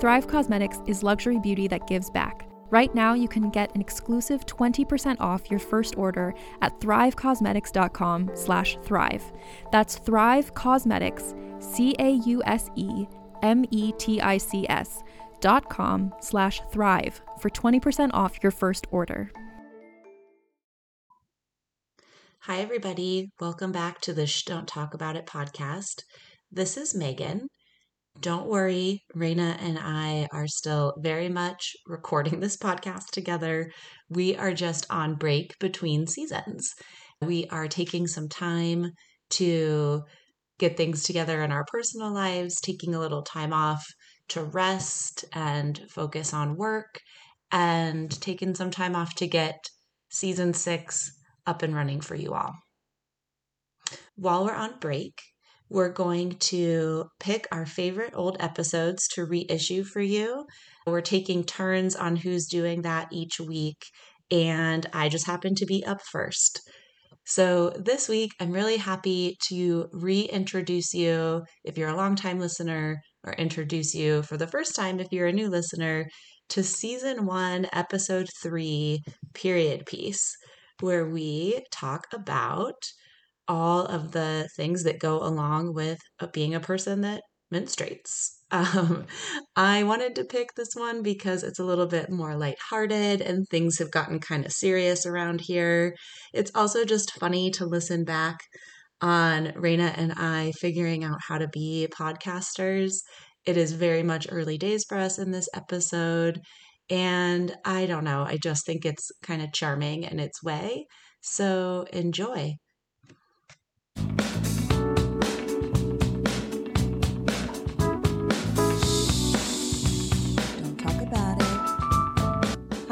Thrive Cosmetics is luxury beauty that gives back. Right now, you can get an exclusive 20% off your first order at thrivecosmetics.com/thrive. That's Thrive Cosmetics, CAUSEMETICS.com/thrive for 20% off your first order. Hi, everybody. Welcome back to the Shh, Don't Talk About It podcast. This is Megan. Don't worry, Raina and I are still very much recording this podcast together. We are just on break between seasons. We are taking some time to get things together in our personal lives, taking a little time off to rest and focus on work, and taking some time off to get season 6 up and running for you all. While we're on break, we're going to pick our favorite old episodes to reissue for you. We're taking turns on who's doing that each week, and I just happen to be up first. So this week, I'm really happy to reintroduce you if you're a longtime listener, or introduce you for the first time if you're a new listener, to Season 1, Episode 3, Period Piece, where we talk about all of the things that go along with being a person that menstruates. I wanted to pick this one because it's a little bit more lighthearted and things have gotten kind of serious around here. It's also just funny to listen back on Raina and I figuring out how to be podcasters. It is very much early days for us in this episode. And I don't know, I just think it's kind of charming in its way. So enjoy. Don't talk about it.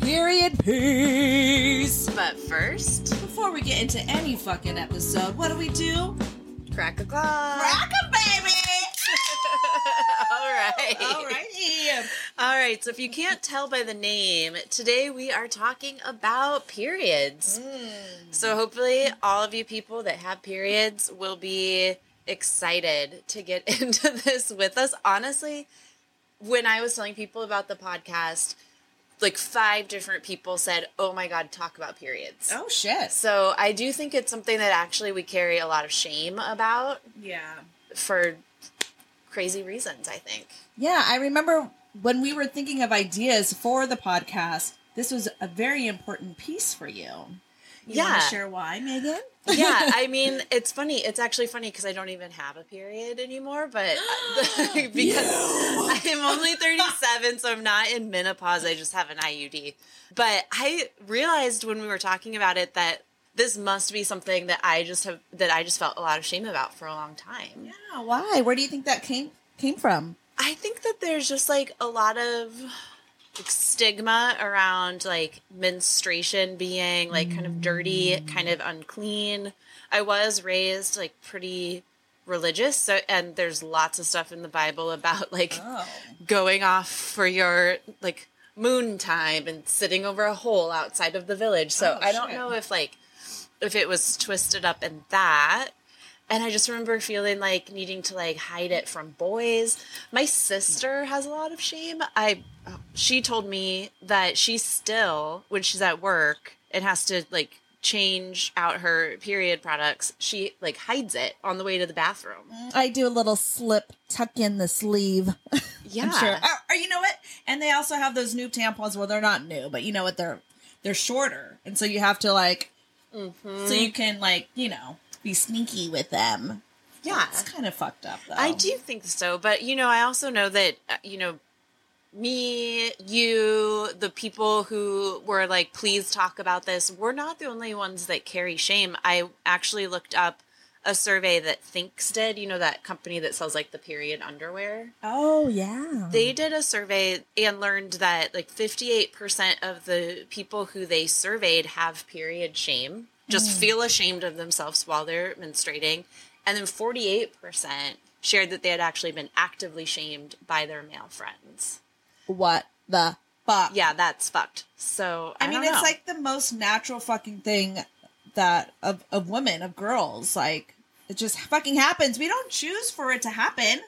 Period piece. But first, before we get into any fucking episode, what do we do? Crack a claw. Crack a baby. All right. So if you can't tell by the name, today we are talking about periods. So hopefully all of you people that have periods will be excited to get into this with us. Honestly, when I was telling people about the podcast, like 5 different people said, oh my God, talk about periods. Oh shit. So I do think it's something that actually we carry a lot of shame about. Yeah. For crazy reasons, I think. Yeah. I remember when we were thinking of ideas for the podcast, this was a very important piece for you. You want to share why, Megan? Yeah, I mean, it's funny. It's actually funny because I don't even have a period anymore, but because I'm only 37, so I'm not in menopause. I just have an IUD. But I realized when we were talking about it that this must be something that I just felt a lot of shame about for a long time. Yeah, why? Where do you think that came from? I think that there's just like a lot of stigma around like menstruation being like kind of dirty, kind of unclean. I was raised like pretty religious, so, and there's lots of stuff in the Bible about like going off for your like moon time and sitting over a hole outside of the village. So I don't know if like if it was twisted up in that. And I just remember feeling like needing to like hide it from boys. My sister has a lot of shame. She told me that she still, when she's at work and has to like change out her period products, she like hides it on the way to the bathroom. I do a little slip, tuck in the sleeve. Yeah. I'm sure. Or you know what? And they also have those new tampons. Well, they're not new, but you know what? They're shorter. And so you have to like, so you can like, you know, be sneaky with them. Yeah. It's kind of fucked up, though. I do think so. But, you know, I also know that, you know, me, you, the people who were like, please talk about this, we're not the only ones that carry shame. I actually looked up a survey that Thinx did, you know, that company that sells like the period underwear. Oh, yeah. They did a survey and learned that like 58% of the people who they surveyed have period shame. Just feel ashamed of themselves while they're menstruating. And then 48% shared that they had actually been actively shamed by their male friends. What the fuck? Yeah, that's fucked. So, I mean, don't know. It's like the most natural fucking thing that of women, of girls. Like, it just fucking happens. We don't choose for it to happen.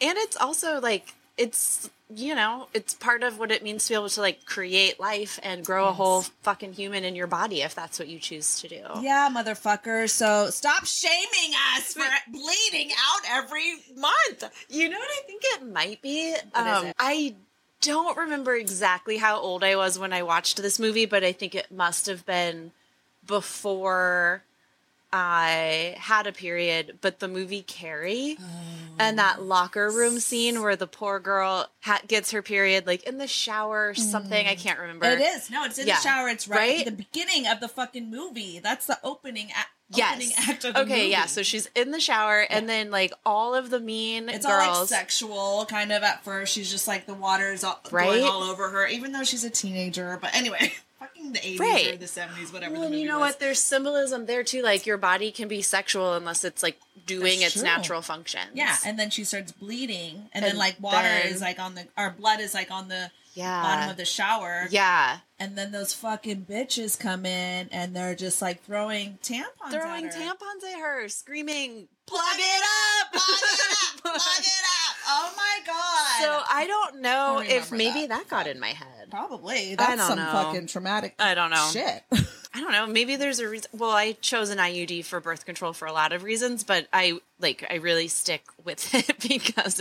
And it's also like, it's, you know, it's part of what it means to be able to like create life and grow a whole fucking human in your body if that's what you choose to do. Yeah, motherfucker. So stop shaming us for bleeding out every month. You know what I think it might be? What is it? I don't remember exactly how old I was when I watched this movie, but I think it must have been before I had a period, but the movie Carrie and that locker room scene where the poor girl gets her period like in the shower or something. I can't remember. It is. No, it's in the shower. It's right at the beginning of the fucking movie. That's the opening act of the movie. Okay, yeah. So she's in the shower and then like all of the mean girls. It's all like sexual kind of at first. She's just like the water is going all over her, even though she's a teenager. But anyway. Fucking the 80s or the 70s, whatever the movie was. You know what? There's symbolism there, too. Like, your body can be sexual unless it's, like, doing its natural functions. Yeah, and then she starts bleeding, and then, like, blood is, like, on the bottom of the shower. Yeah. And then those fucking bitches come in, and they're just, like, throwing tampons at her, screaming, plug it up. Oh, my God. So, I don't know if maybe that got in my head. Probably. That's some fucking traumatic shit. I don't know. I don't know. Maybe there's a reason. Well, I chose an IUD for birth control for a lot of reasons, but I really stick with it because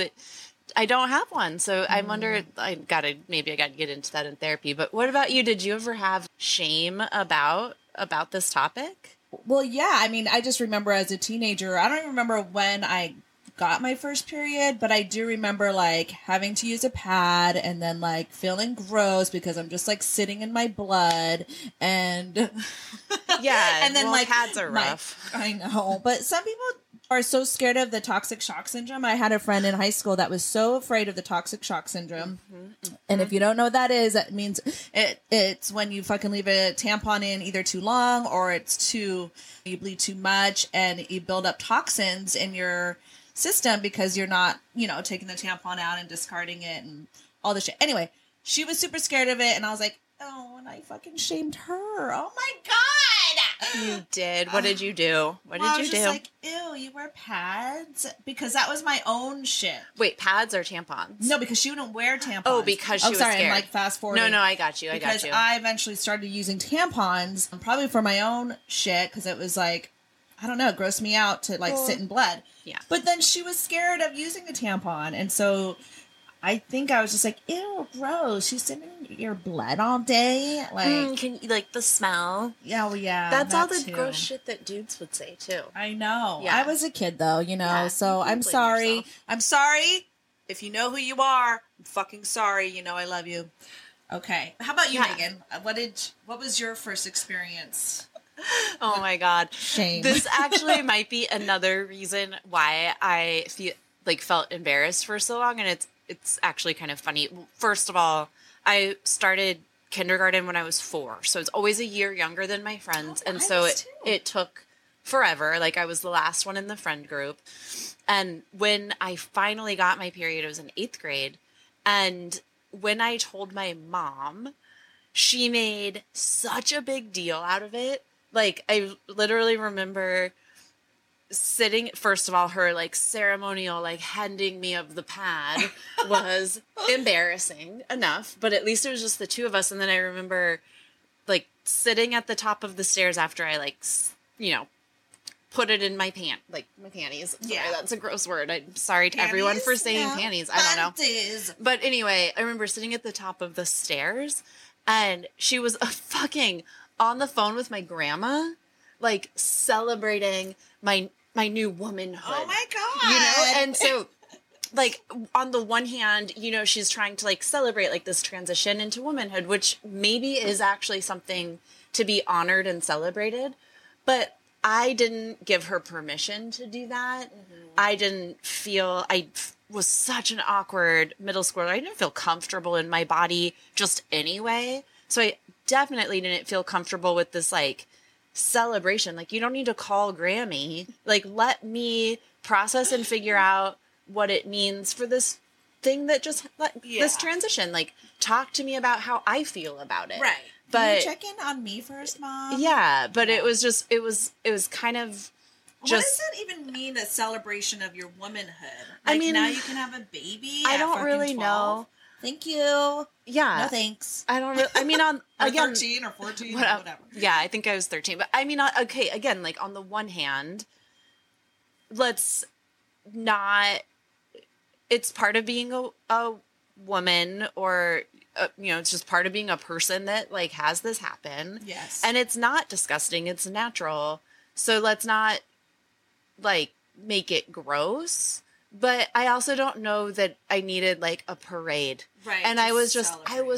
I don't have one. So I wonder, I got to get into that in therapy. But what about you? Did you ever have shame about this topic? Well, yeah. I mean, I just remember as a teenager, I don't even remember when I got my first period, but I do remember like having to use a pad and then like feeling gross because I'm just like sitting in my blood and and then like pads are rough. I know, but some people are so scared of the toxic shock syndrome. I had a friend in high school that was so afraid of the toxic shock syndrome. And if you don't know what that is, that means it's when you fucking leave a tampon in either too long or you bleed too much and you build up toxins in your system because you're not, you know, taking the tampon out and discarding it and all this shit. Anyway, she was super scared of it, and I was like, oh, and I fucking shamed her. Oh my God! You did. What did you do? I was just like, ew, you wear pads? Because that was my own shit. Wait, pads or tampons? No, because she wouldn't wear tampons. Oh, because she was scared. I'm like fast forwarding. No, I got you. Because I eventually started using tampons, probably for my own shit, because it was like, I don't know, it grossed me out to like sit in blood. Yeah. But then she was scared of using a tampon. And so I think I was just like, ew, gross. She's sitting in your blood all day. Like, can you like the smell? Yeah, well, yeah. That's all the gross shit that dudes would say too. I know. Yeah. I was a kid though, you know, so I'm sorry. I'm sorry. If you know who you are, I'm fucking sorry. You know, I love you. Okay. How about you, Megan? What was your first experience? Oh my God. Shame. This actually might be another reason why I felt embarrassed for so long. And it's actually kind of funny. First of all, I started kindergarten when I was 4. So it's always a year younger than my friends. Oh, and so it took forever. Like I was the last one in the friend group. And when I finally got my period, it was in 8th grade. And when I told my mom, she made such a big deal out of it. Like I literally remember sitting, first of all, her like ceremonial, like handing me of the pad was embarrassing enough, but at least it was just the two of us. And then I remember like sitting at the top of the stairs after I like, you know, put it in my my panties. Yeah. Sorry, that's a gross word. I'm sorry to everyone for saying panties. I don't know. Panties. But anyway, I remember sitting at the top of the stairs and she was fucking on the phone with my grandma, like celebrating my new womanhood. Oh my God. You know? And so like on the one hand, you know, she's trying to like celebrate like this transition into womanhood, which maybe is actually something to be honored and celebrated. But I didn't give her permission to do that. Mm-hmm. I was such an awkward middle schooler. I didn't feel comfortable in my body just anyway. So I definitely didn't feel comfortable with this like celebration. Like you don't need to call Grammy. Like let me process and figure out what it means for this thing that just this transition. Like talk to me about how I feel about it. Right. But can you check in on me first, Mom? Yeah, but it was kind of just... What does that even mean, a celebration of your womanhood? Like, I mean... now you can have a baby I don't really 12? Know. Thank you. Yeah. No thanks. I don't really... I mean, on... again, 13 or 14 or whatever. Yeah, I think I was 13. But I mean, okay, again, like, on the one hand, let's not... It's part of being a woman or... you know, it's just part of being a person that like has this happen. Yes. And it's not disgusting. It's natural. So let's not like make it gross. But I also don't know that I needed like a parade. Right. And I was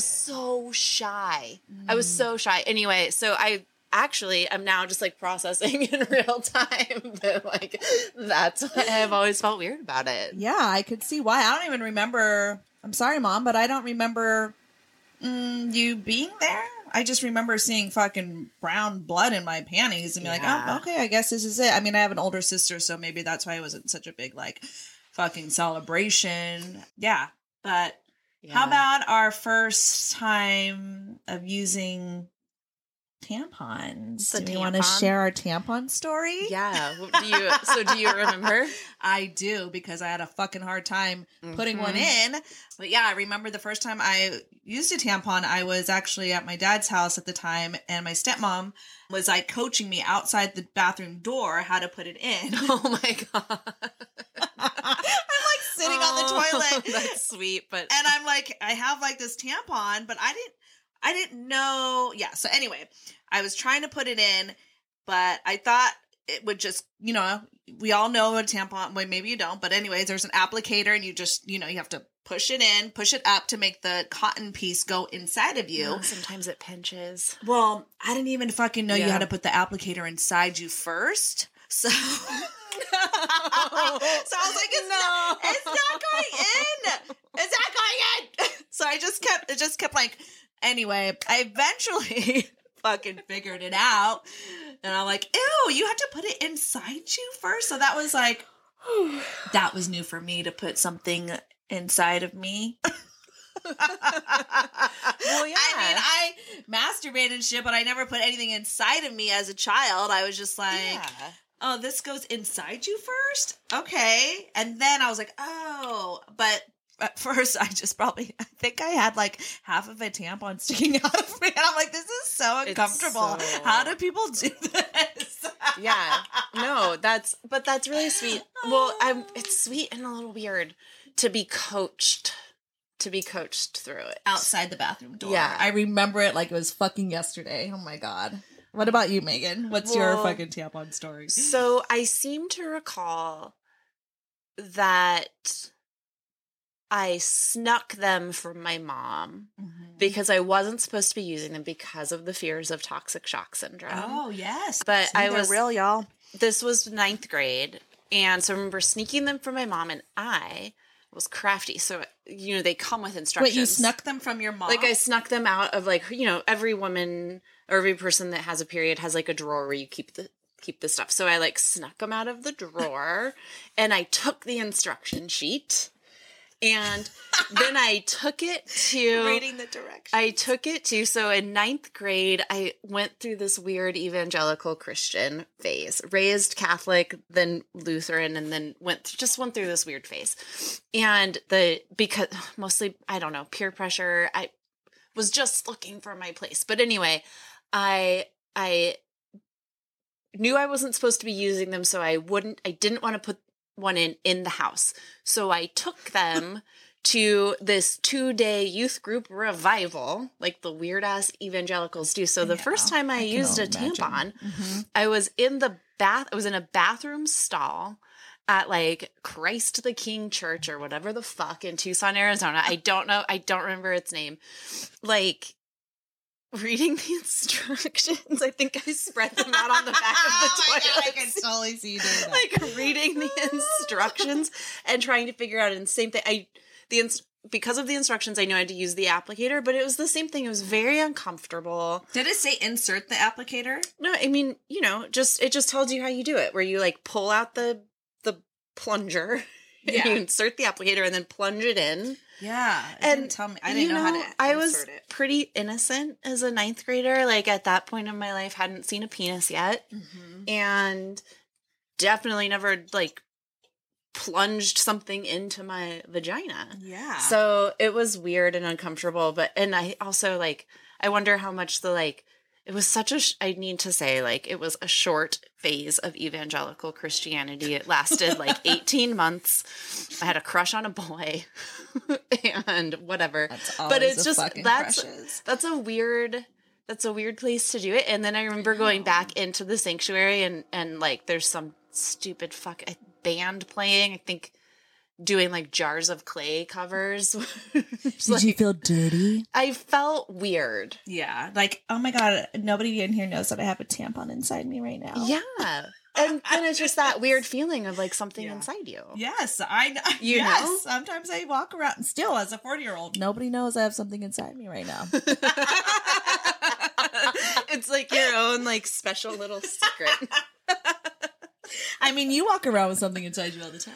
so shy. Mm. I was so shy. Anyway, so I'm now just like processing in real time that like that's why I've always felt weird about it. Yeah, I could see why. I don't even remember. I'm sorry, Mom, but I don't remember... you being there? I just remember seeing fucking brown blood in my panties and be like, oh, okay, I guess this is it. I mean, I have an older sister, so maybe that's why it wasn't such a big, like, fucking celebration. Yeah. But how about our first time of using tampons? Do you want to share our tampon story? Yeah. Do you remember? I do, because I had a fucking hard time putting one in. But yeah, I remember the first time I used a tampon, I was actually at my dad's house at the time, and my stepmom was like coaching me outside the bathroom door how to put it in. Oh my God. I'm like sitting on the toilet. That's sweet, but and I'm like, I have like this tampon, but I didn't know. Yeah. So anyway, I was trying to put it in, but I thought it would just, you know, we all know a tampon. Well, maybe you don't, but anyways, there's an applicator and you just, you know, you have to push it in, push it up to make the cotton piece go inside of you. Yeah, sometimes it pinches. Well, I didn't even fucking know you had to put the applicator inside you first. So... So I was like, it's not going in. It's not going in. So I just kept, like, anyway, I eventually fucking figured it out. And I'm like, ew, you have to put it inside you first. So that was like, that was new for me, to put something inside of me. Well, yeah. I mean, I masturbated and shit, but I never put anything inside of me as a child. I was just like, oh, this goes inside you first? Okay. And then I was like, oh, but... At first, I think I had like half of a tampon sticking out of me. And I'm like, this is so uncomfortable. How do people do this? Yeah. No, that's really sweet. Well, it's sweet and a little weird to be coached. To be coached through it. Outside the bathroom door. Yeah. I remember it like it was fucking yesterday. Oh my God. What about you, Megan? What's your fucking tampon story? So I seem to recall that... I snuck them from my mom because I wasn't supposed to be using them because of the fears of toxic shock syndrome. Oh, yes. But I was real, y'all. This was 9th grade. And so I remember sneaking them from my mom, and I was crafty. So, you know, they come with instructions. Wait, you snuck them from your mom? Like, I snuck them out of, like, you know, every woman or every person that has a period has, like, a drawer where you keep the stuff. So I, like, snuck them out of the drawer and I took the instruction sheet. And then I took it to reading the directions. So in ninth grade, I went through this weird evangelical Christian phase, raised Catholic, then Lutheran, and then went through this weird phase. And because mostly, I don't know, peer pressure. I was just looking for my place. But anyway, I knew I wasn't supposed to be using them. So I didn't want to put one in the house. So I took them to this 2-day youth group revival, like the weird ass evangelicals do. So the first time I used a tampon, mm-hmm. I was in a bathroom stall at like Christ the King Church or whatever the fuck in Tucson, Arizona. I don't know. I don't remember its name. Like, reading the instructions. I think I spread them out on the back of the toilet. God, I can totally see you doing that. Like reading the instructions and trying to figure out. And same thing. Because of the instructions, I knew I had to use the applicator, but it was the same thing. It was very uncomfortable. Did it say insert the applicator? No, I mean, you know, it just tells you how you do it, where you like pull out the plunger. Yeah. You insert the applicator and then plunge it in. Yeah. I didn't know how to I was pretty innocent as a ninth grader. Like at that point in my life, hadn't seen a penis yet. Mm-hmm. And definitely never like plunged something into my vagina. Yeah. So it was weird and uncomfortable. And I also like, I wonder how much the like, it was such a, I need to say, like, it was a short phase of evangelical Christianity. It lasted, like, 18 months. I had a crush on a boy and whatever. That's always that's a weird place to do it. And then I remember going back into the sanctuary and like, there's some stupid fuck band playing, I think. Doing like jars of clay covers. Did you feel dirty? I felt weird. Yeah. Like, oh my God, nobody in here knows that I have a tampon inside me right now. Yeah. And it's just that weird feeling of like something inside you. Yes. You know? Sometimes I walk around and still as a 40-year-old. Nobody knows I have something inside me right now. It's like your own like special little secret. I mean, you walk around with something inside you all the time.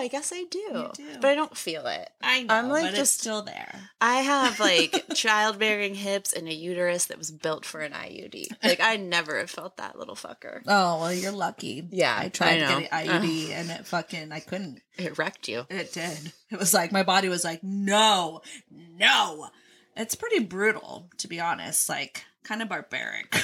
I guess I do. You do. But I don't feel it. I know, I'm like, but it's still there. I have, like, childbearing hips and a uterus that was built for an IUD. Like, I never have felt that little fucker. Oh, well, you're lucky. Yeah, I tried to get an IUD, and I couldn't. It wrecked you. It did. It was like, my body was like, no. It's pretty brutal, to be honest. Like, kind of barbaric.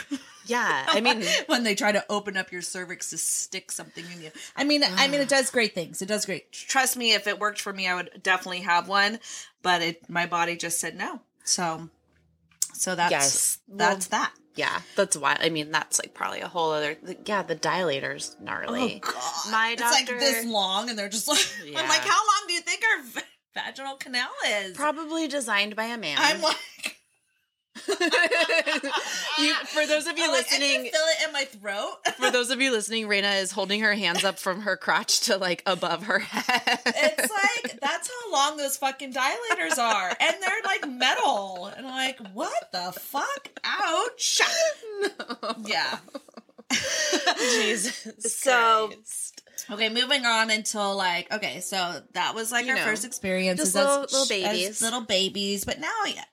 Yeah, I mean, when they try to open up your cervix to stick something in you. I mean, it does great things. It does great. Trust me, if it worked for me, I would definitely have one. But my body just said no. So that's that. Yeah, that's why. I mean, that's like probably a whole other. The dilator's gnarly. Oh God, my doctor, it's like this long, and they're just like, yeah. I'm like, how long do you think our vaginal canal is? Probably designed by a man. I'm like. For those of you listening, I can feel it in my throat. For those of you listening, Raina is holding her hands up from her crotch to like above her head. It's like that's how long those fucking dilators are, and they're like metal. And I'm like, what the fuck? Ouch! No. Yeah. Jesus. So. Christ. Okay, moving on until like, okay, so that was like our first experiences as little babies. But now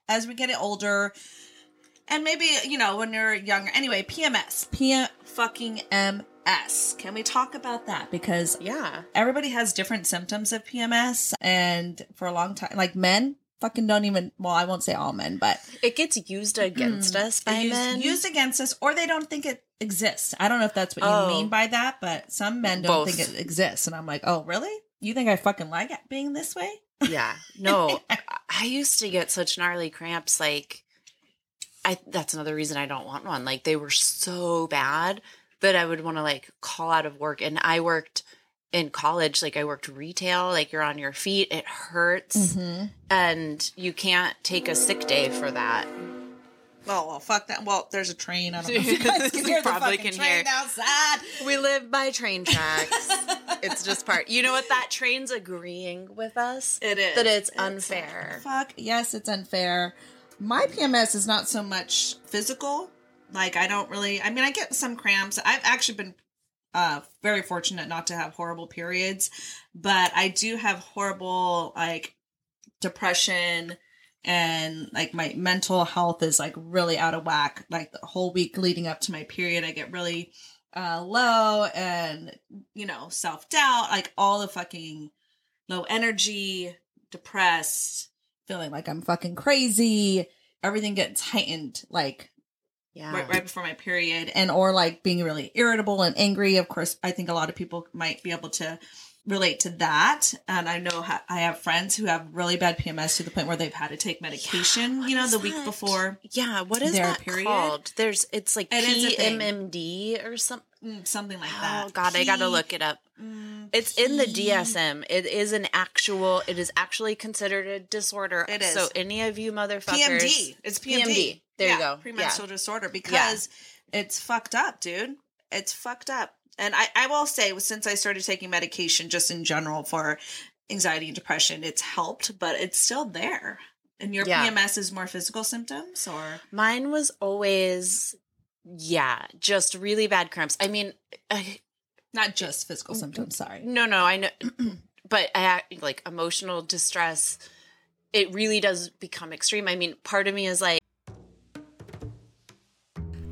as we get older and maybe, you know, when you're younger. Anyway, PMS. Fucking MS. Can we talk about that? Because everybody has different symptoms of PMS. And for a long time, like men fucking don't even, well, I won't say all men, but. It gets used against us by men. Used against us, or they don't think it exists. I don't know if that's what you mean by that, but some men don't think it exists. And I'm like, oh, really? You think I fucking like it being this way? Yeah. No, I used to get such gnarly cramps. Like, that's another reason I don't want one. Like, they were so bad that I would want to, like, call out of work. And I worked in college. Like, I worked retail. Like, you're on your feet. It hurts. Mm-hmm. And you can't take a sick day for that. Oh, well, fuck that. Well, there's a train. I don't know if you guys can hear the fucking train outside. We live by train tracks. It's just part. You know what? That train's agreeing with us. It is. That it's unfair. Fuck. Yes, it's unfair. My PMS is not so much physical. Like, I don't really... I mean, I get some cramps. I've actually been very fortunate not to have horrible periods. But I do have horrible, like, depression... And like my mental health is like really out of whack. Like the whole week leading up to my period, I get really low and, you know, self-doubt, like all the fucking low energy, depressed, feeling like I'm fucking crazy. Everything gets heightened like right before my period, and or like being really irritable and angry. Of course, I think a lot of people might be able to relate to that. And I know I have friends who have really bad PMS to the point where they've had to take medication, you know, the week before. Yeah. What is that called? It's like PMDD or something. Something like that. Oh God, I got to look it up. It's in the DSM. It is actually considered a disorder. It is. So any of you motherfuckers. PMD. It's PMD. There you go. Premenstrual disorder, because it's fucked up, dude. It's fucked up. And I will say, since I started taking medication just in general for anxiety and depression, it's helped, but it's still there. And your PMS is more physical symptoms, or? Mine was always, just really bad cramps. I mean. Not just physical symptoms, sorry. No, I know. But like emotional distress, it really does become extreme. I mean, part of me is like.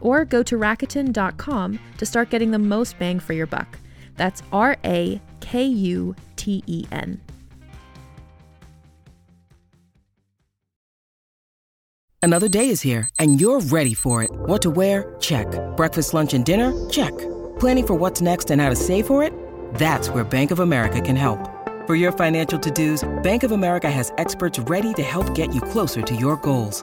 Or go to Rakuten.com to start getting the most bang for your buck. That's Rakuten. Another day is here, and you're ready for it. What to wear? Check. Breakfast, lunch, and dinner? Check. Planning for what's next and how to save for it? That's where Bank of America can help. For your financial to-dos, Bank of America has experts ready to help get you closer to your goals.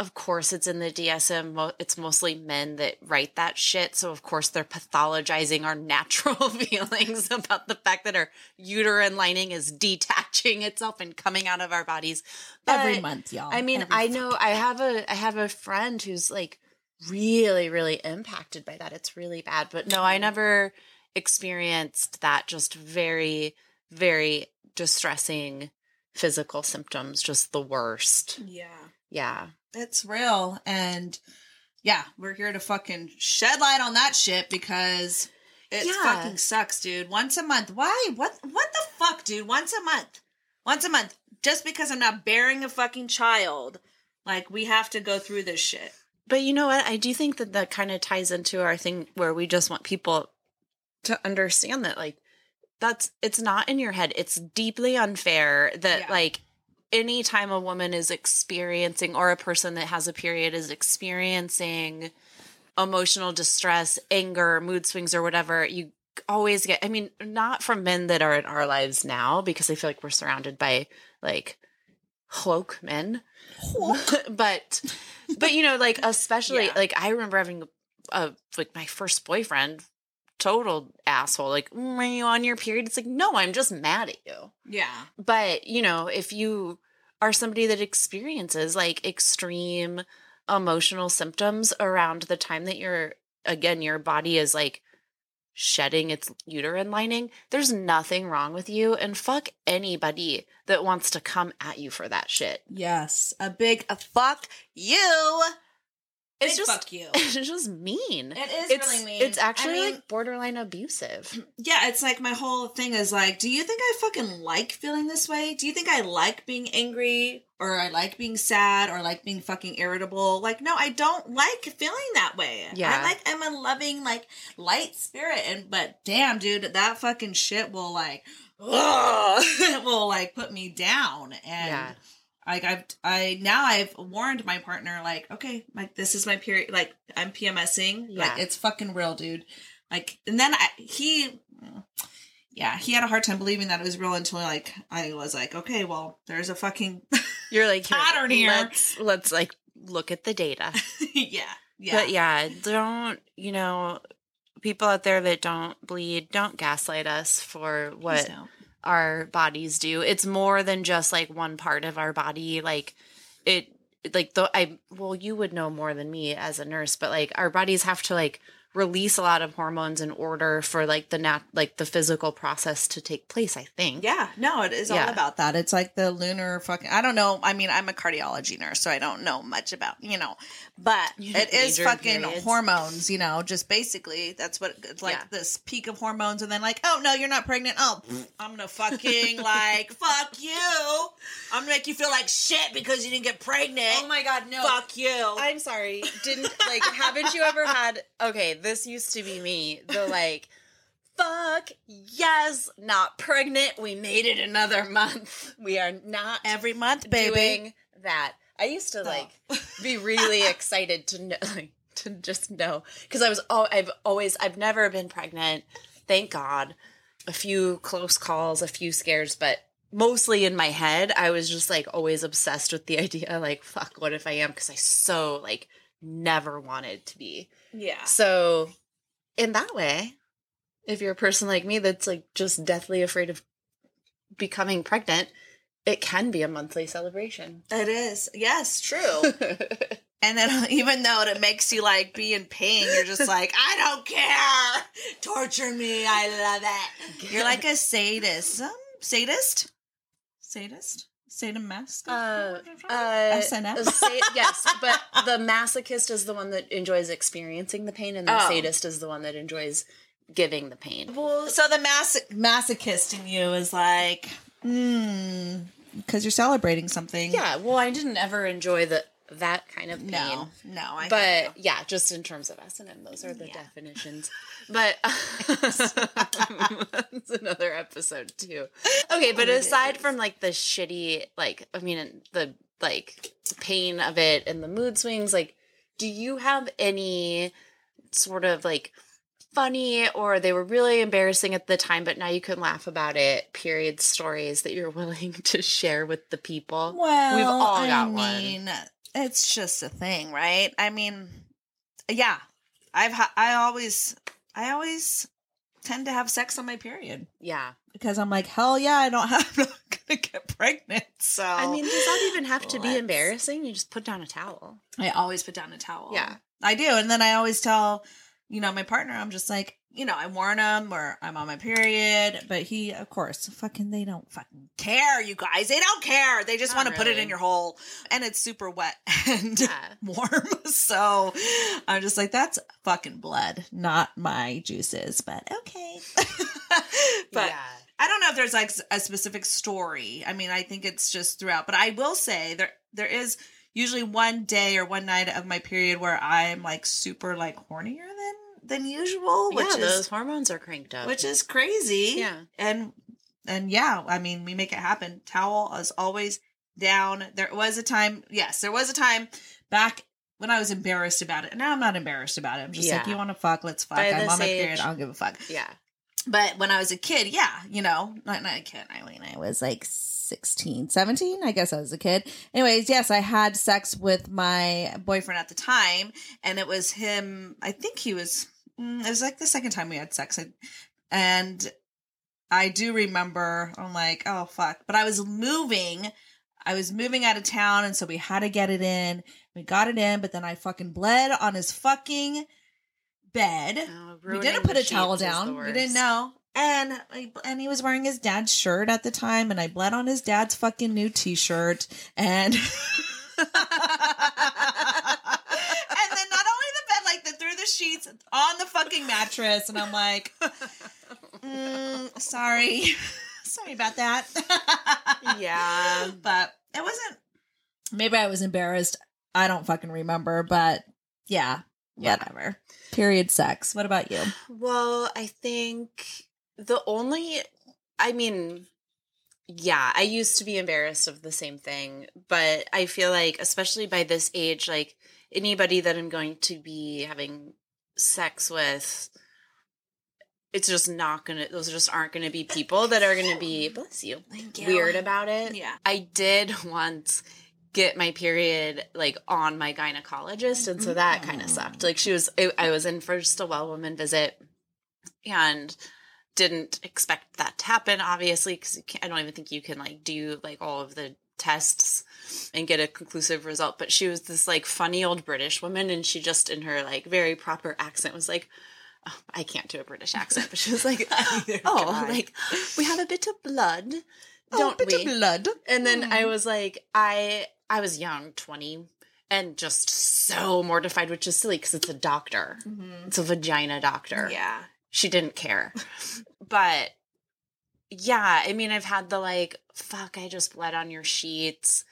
Of course, it's in the DSM. It's mostly men that write that shit. So, of course, they're pathologizing our natural feelings about the fact that our uterine lining is detaching itself and coming out of our bodies. But, every month, y'all. I mean, I know I have a friend who's like really, really impacted by that. It's really bad. But no, I never experienced that. Just very, very distressing physical symptoms. Just the worst. Yeah. It's real. And we're here to fucking shed light on that shit, because it fucking sucks, dude. Once a month. Why? What the fuck, dude? Once a month. Just because I'm not bearing a fucking child, like, we have to go through this shit. But you know what? I do think that that kind of ties into our thing where we just want people to understand that, like, it's not in your head. It's deeply unfair that, like, any time a woman is experiencing, or a person that has a period is experiencing emotional distress, anger, mood swings, or whatever, you always get, I mean, not from men that are in our lives now, because I feel like we're surrounded by, like, woke men. But you know, like, especially like, I remember having like my first boyfriend, total asshole, like, are you on your period? It's like, no, I'm just mad at you. Yeah. But you know, if you are somebody that experiences, like, extreme emotional symptoms around the time that you're, again, your body is, like, shedding its uterine lining, there's nothing wrong with you, and fuck anybody that wants to come at you for that shit. Yes. A big fuck you. It's just, fuck you. It's just mean. It's really mean. It's actually, like, borderline abusive. Yeah, it's like my whole thing is like, do you think I fucking like feeling this way? Do you think I like being angry, or I like being sad, or like being fucking irritable? Like, no, I don't like feeling that way. Yeah. I'm a loving, like, light spirit, but damn, dude, that fucking shit will, like, it will, like, put me down. And yeah. Like, I've warned my partner, like, okay, like, this is my period, like, I'm PMSing, like, it's fucking real, dude. Like, and then he had a hard time believing that it was real until, like, I was like, okay, well, there's a fucking you're like pattern here. Let's like look at the data. Yeah. But yeah, don't, you know, people out there that don't bleed, don't gaslight us for what our bodies do. It's more than just, like, one part of our body. Like, it, like, you would know more than me as a nurse, but, like, our bodies have to, like, release a lot of hormones in order for, like, the physical process to take place, I think. Yeah. No, it is all about that. It's like the lunar fucking, I don't know. I mean, I'm a cardiology nurse, so I don't know much about, you know, but it is fucking periods. Hormones, you know, just basically that's what it's like, this peak of hormones. And then, like, oh no, you're not pregnant. Oh, I'm going to fucking like, fuck you. I'm going to make you feel like shit because you didn't get pregnant. Oh my God. No. Fuck you. I'm sorry. Didn't like, haven't you ever had, okay, this used to be me. The, like, fuck, yes, not pregnant. We made it another month. We are not every month, baby. Doing that. I used to be really excited to know, like, to just know, because I've never been pregnant. Thank God. A few close calls, a few scares, but mostly in my head, I was just, like, always obsessed with the idea, like, fuck, what if I am? Because I so, like, never wanted to be. Yeah. So in that way, if you're a person like me that's, like, just deathly afraid of becoming pregnant, it can be a monthly celebration. It is. Yes, true. And then even though it makes you, like, be in pain, you're just like, I don't care. Torture me. I love it. You're like a sadist. Sadist? Sadomasochist? SNS? Yes, but the masochist is the one that enjoys experiencing the pain, and the sadist is the one that enjoys giving the pain. Well, so the masochist in you is like, because you're celebrating something. Yeah, well, I didn't ever enjoy that kind of pain. No, I don't know. Yeah, just in terms of S&M, those are the definitions. But that's another episode too. Okay, but aside from, like, the shitty, like, I mean, the, like, pain of it and the mood swings, like, do you have any sort of, like, funny, or they were really embarrassing at the time but now you can laugh about it, period stories that you're willing to share with the people? Well, we've all got one. It's just a thing, right? I mean, yeah, I always tend to have sex on my period. Yeah. Because I'm like, hell yeah, I'm not going to get pregnant. So, I mean, does that even have to be embarrassing? You just put down a towel. I always put down a towel. Yeah. I do. And then I always tell, you know, my partner, I'm just like, you know, I warn him, or I'm on my period, but he, of course, fucking, they don't fucking care, you guys. They don't care. They just want to put it in your hole, and it's super wet and warm. So I'm just like, that's fucking blood, not my juices, but okay. But yeah. I don't know if there's, like, a specific story. I mean, I think it's just throughout, but I will say there is, usually one day or one night of my period where I'm like super like hornier than usual. Which yeah, those hormones are cranked up. Which is crazy. Yeah. And yeah, I mean, we make it happen. Towel is always down. There was a time back when I was embarrassed about it. And now I'm not embarrassed about it. I'm just like, you want to fuck? Let's fuck. I'm on my period. I don't give a fuck. Yeah. But when I was a kid, yeah, you know, not a kid. I mean, I was like 16, 17. I guess I was a kid. Anyways, yes, I had sex with my boyfriend at the time. And it was him. I think it was like the second time we had sex. And I do remember, I'm like, oh, fuck. But I was moving out of town, and so we had to get it in. We got it in, but then I fucking bled on his fucking bed. Oh, we didn't put a towel down. We didn't know. And he was wearing his dad's shirt at the time, and I bled on his dad's fucking new t-shirt. And and then not only the bed, like, they threw the sheets on the fucking mattress, and I'm like... sorry about that. Yeah, but it wasn't. Maybe I was embarrassed. I don't fucking remember. But yeah, whatever. Period sex. What about you? Well, I think I used to be embarrassed of the same thing, but I feel like, especially by this age, like anybody that I'm going to be having sex with. It's just not going to, those just aren't going to be people that are going to be, bless you, weird about it. Yeah. I did once get my period like on my gynecologist. And so that kind of sucked. Like I was in for just a well woman visit and didn't expect that to happen, obviously, because I don't even think you can like do like all of the tests and get a conclusive result. But she was this like funny old British woman. And she just in her like very proper accent was like, oh, I can't do a British accent, but she was like, like, we have a bit of blood, don't we? And then I was like, I was young, 20, and just so mortified, which is silly because it's a doctor. Mm-hmm. It's a vagina doctor. Yeah. She didn't care. But, yeah, I mean, I've had the, like, fuck, I just bled on your sheets.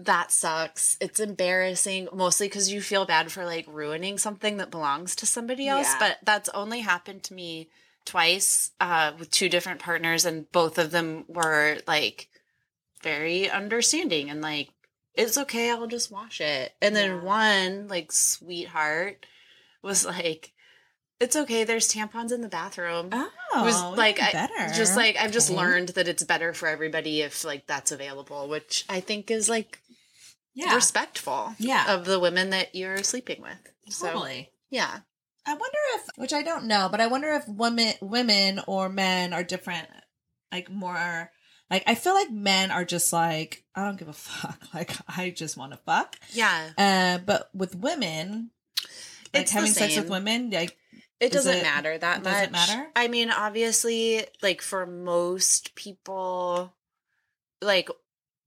That sucks. It's embarrassing, mostly because you feel bad for, like, ruining something that belongs to somebody else. Yeah. But that's only happened to me twice with two different partners, and both of them were, like, very understanding and, like, it's okay, I'll just wash it. And then one, like, sweetheart was like, it's okay, there's tampons in the bathroom. Oh, it was, like, better. I've just learned that it's better for everybody if, like, that's available, which I think is, like, respectful of the women that you're sleeping with. Totally. So, yeah. I wonder if, which I don't know, but I wonder if women or men are different, like, more... Like, I feel like men are just like, I don't give a fuck. Like, I just want to fuck. Yeah. But with women, like, it's having sex with women, like... It doesn't matter that much. Doesn't matter? I mean, obviously, like, for most people, like,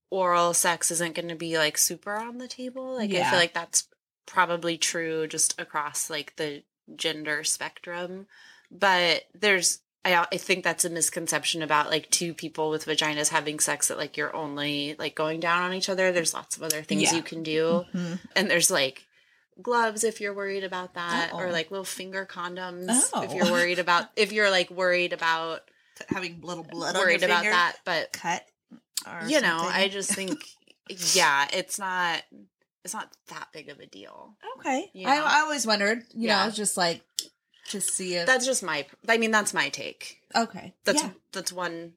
oral sex isn't going to be, like, super on the table. Like, I feel like that's probably true just across, like, the gender spectrum. But there's, I think that's a misconception about, like, two people with vaginas having sex that, like, you're only, like, going down on each other. There's lots of other things you can do. Mm-hmm. And there's, like... gloves if you're worried about that, or like little finger condoms if you're worried about having little blood on your finger, about that, but cut or you know, something. I just think it's not that big of a deal. Okay, you know? I always wondered, you know, I was just like to see if that's just my. I mean, that's my take. Okay, that's one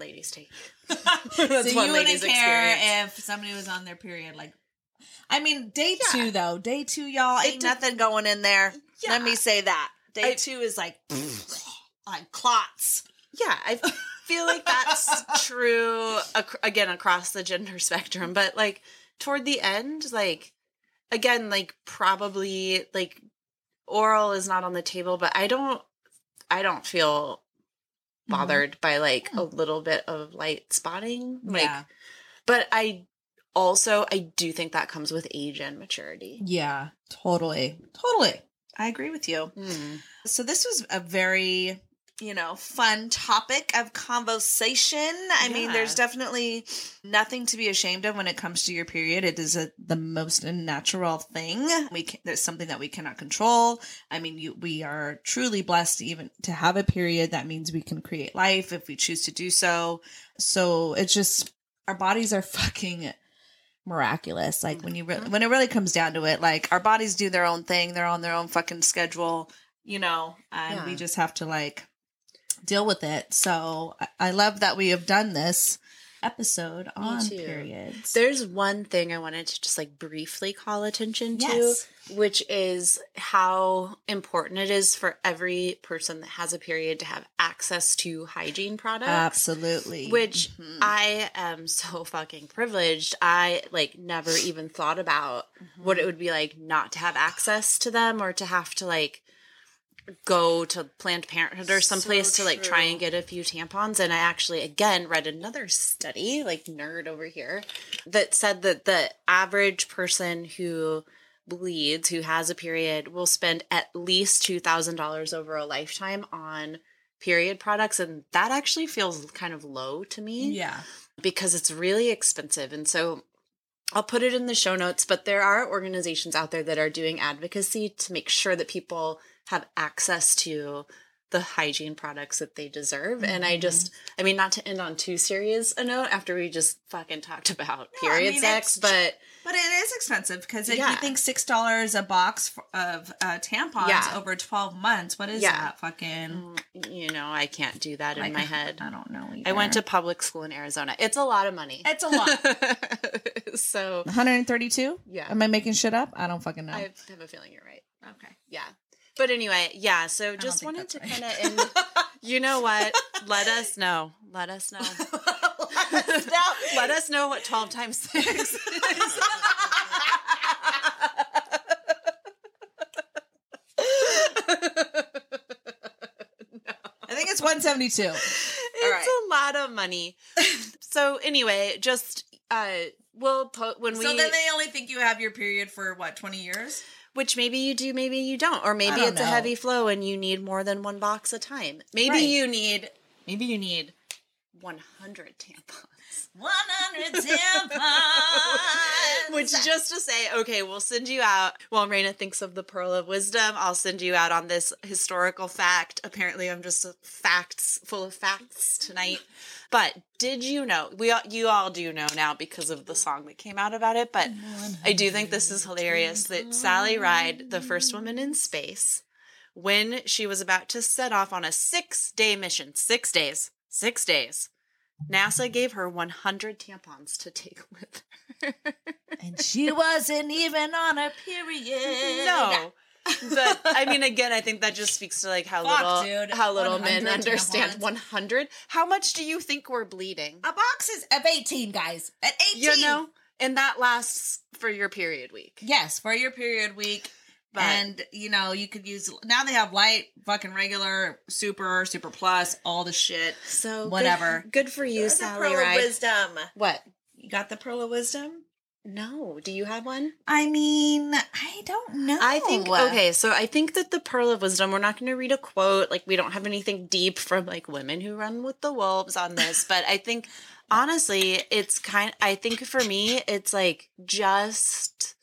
lady's take. That's so one you lady's wouldn't care experience. If somebody was on their period, like. I mean, day two, though. Day two, y'all, ain't nothing going in there. Yeah. Let me say that. Day two is like, like clots. Yeah, I feel like that's true, again, across the gender spectrum. But, like, toward the end, like, again, like, probably, like, oral is not on the table. But I don't feel bothered by, like, a little bit of light spotting. Like, but I do think that comes with age and maturity. Yeah, totally. I agree with you. Mm. So this was a very you know, fun topic of conversation. I mean, there's definitely nothing to be ashamed of when it comes to your period. It is the most natural thing. There's something that we cannot control. I mean, we are truly blessed even to have a period. That means we can create life if we choose to do so. So it's just, our bodies are fucking miraculous. Like when it really comes down to it, like our bodies do their own thing. They're on their own fucking schedule, you know, and we just have to like deal with it. So I love that we have done this episode on periods. There's one thing I wanted to just like briefly call attention to, which is how important it is for every person that has a period to have access to hygiene products. Absolutely. Which I am so fucking privileged. I like never even thought about what it would be like not to have access to them or to have to like go to Planned Parenthood or someplace to like try and get a few tampons. And I actually, again, read another study, like nerd over here, that said that the average person who bleeds, who has a period, will spend at least $2,000 over a lifetime on period products. And that actually feels kind of low to me. Yeah. Because it's really expensive. And so I'll put it in the show notes, but there are organizations out there that are doing advocacy to make sure that people have access to the hygiene products that they deserve. And I just, I mean, not to end on too serious a note after we just fucking talked about period sex, but it is expensive because if you think $6 a box of tampons over 12 months, what is that fucking? You know, I can't do that in my head. I don't know either. I went to public school in Arizona. It's a lot of money. It's a lot. So 132? Yeah. Am I making shit up? I don't fucking know. I have a feeling you're right. Okay. Yeah. But anyway, yeah, so just wanted to kind of end. You know what? Let us know. Let us know. Let us know what 12 times 6 is. I think it's 172. It's a lot of money. So anyway, just we'll put when we. So then they only think you have your period for what, 20 years? Which maybe you do, maybe you don't. Or maybe it's a heavy flow and you need more than one box a time. Maybe you need 100 tampons. 100 tampons! Which just to say, okay, we'll send you out. While Raina thinks of the pearl of wisdom, I'll send you out on this historical fact. Apparently I'm just full of facts tonight. But did you know, you all do know now because of the song that came out about it, but I do think this is hilarious that Sally Ride, the first woman in space, when she was about to set off on a 6-day mission, 6 days, NASA gave her 100 tampons to take with her. And she wasn't even on her period. No. But I mean, again, I think that just speaks to like how little men understand tampons. 100. How much do you think we're bleeding? A box is of 18, guys. At 18. You know, and that lasts for your period week. Yes, for your period week. But, and, you know, you could use, now they have light, fucking regular, super, super plus, all the shit. So, whatever. Good for you, Sally Ride. Pearl of wisdom. What? You got the pearl of wisdom? No. Do you have one? I mean, I don't know. I think that the pearl of wisdom, we're not going to read a quote. Like, we don't have anything deep from, like, women who run with the wolves on this. But I think, honestly, it's I think for me, it's like just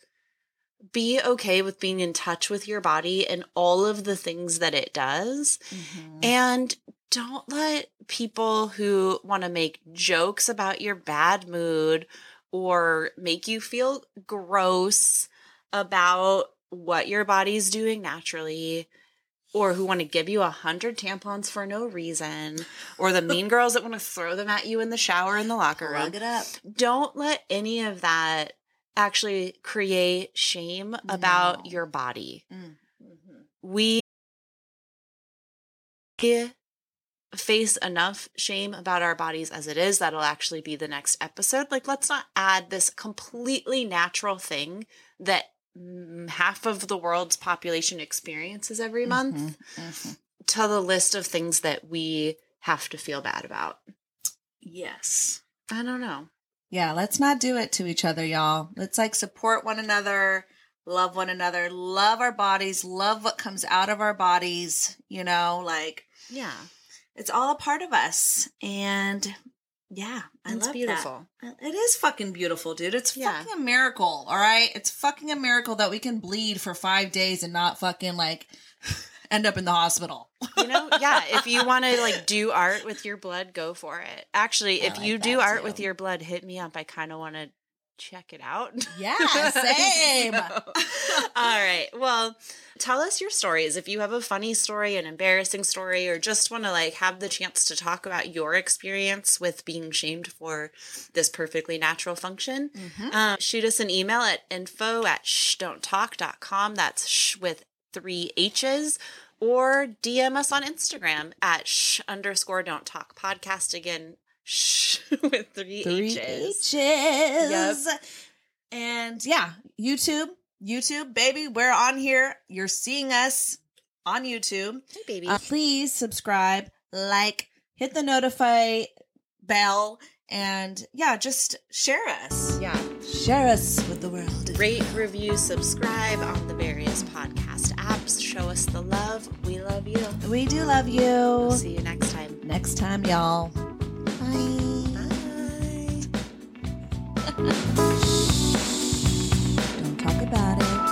be okay with being in touch with your body and all of the things that it does. Mm-hmm. And don't let people who want to make jokes about your bad mood or make you feel gross about what your body's doing naturally, or who want to give you 100 tampons for no reason, or the mean girls that want to throw them at you in the shower in the locker room. Plug it up. Don't let any of that actually create shame about your body. Mm-hmm. We face enough shame about our bodies as it is. That'll actually be the next episode. Like, let's not add this completely natural thing that half of the world's population experiences every month to the list of things that we have to feel bad about. Yes. I don't know. Yeah, let's not do it to each other, y'all. Let's like support one another, love our bodies, love what comes out of our bodies, you know, like. Yeah. it's all a part of us. And yeah, I love beautiful. That. It is fucking beautiful, dude. It's fucking a miracle. All right. It's fucking a miracle that we can bleed for 5 days and not fucking like end up in the hospital. You know? Yeah. If you want to like do art with your blood, go for it. Actually, if like you do art with your blood, hit me up. I kind of want to check it out. Yeah, same. All right. Well, tell us your stories. If you have a funny story, an embarrassing story, or just want to like have the chance to talk about your experience with being shamed for this perfectly natural function, shoot us an email at info@shdonttalk.com. That's shh with 3 H's. Or DM us on Instagram at @shh_don't_talk podcast. Again, shh with 3 H's. Yep. And yeah, YouTube, baby, we're on here. You're seeing us on YouTube. Hey, baby. Please subscribe, like, hit the notify bell, and yeah, just share us. Yeah. Share us with the world. Rate, review, subscribe on the various podcast apps. Show us the love. We love you. We do love you. We'll see you next time. Next time, y'all. Bye. Don't talk about it.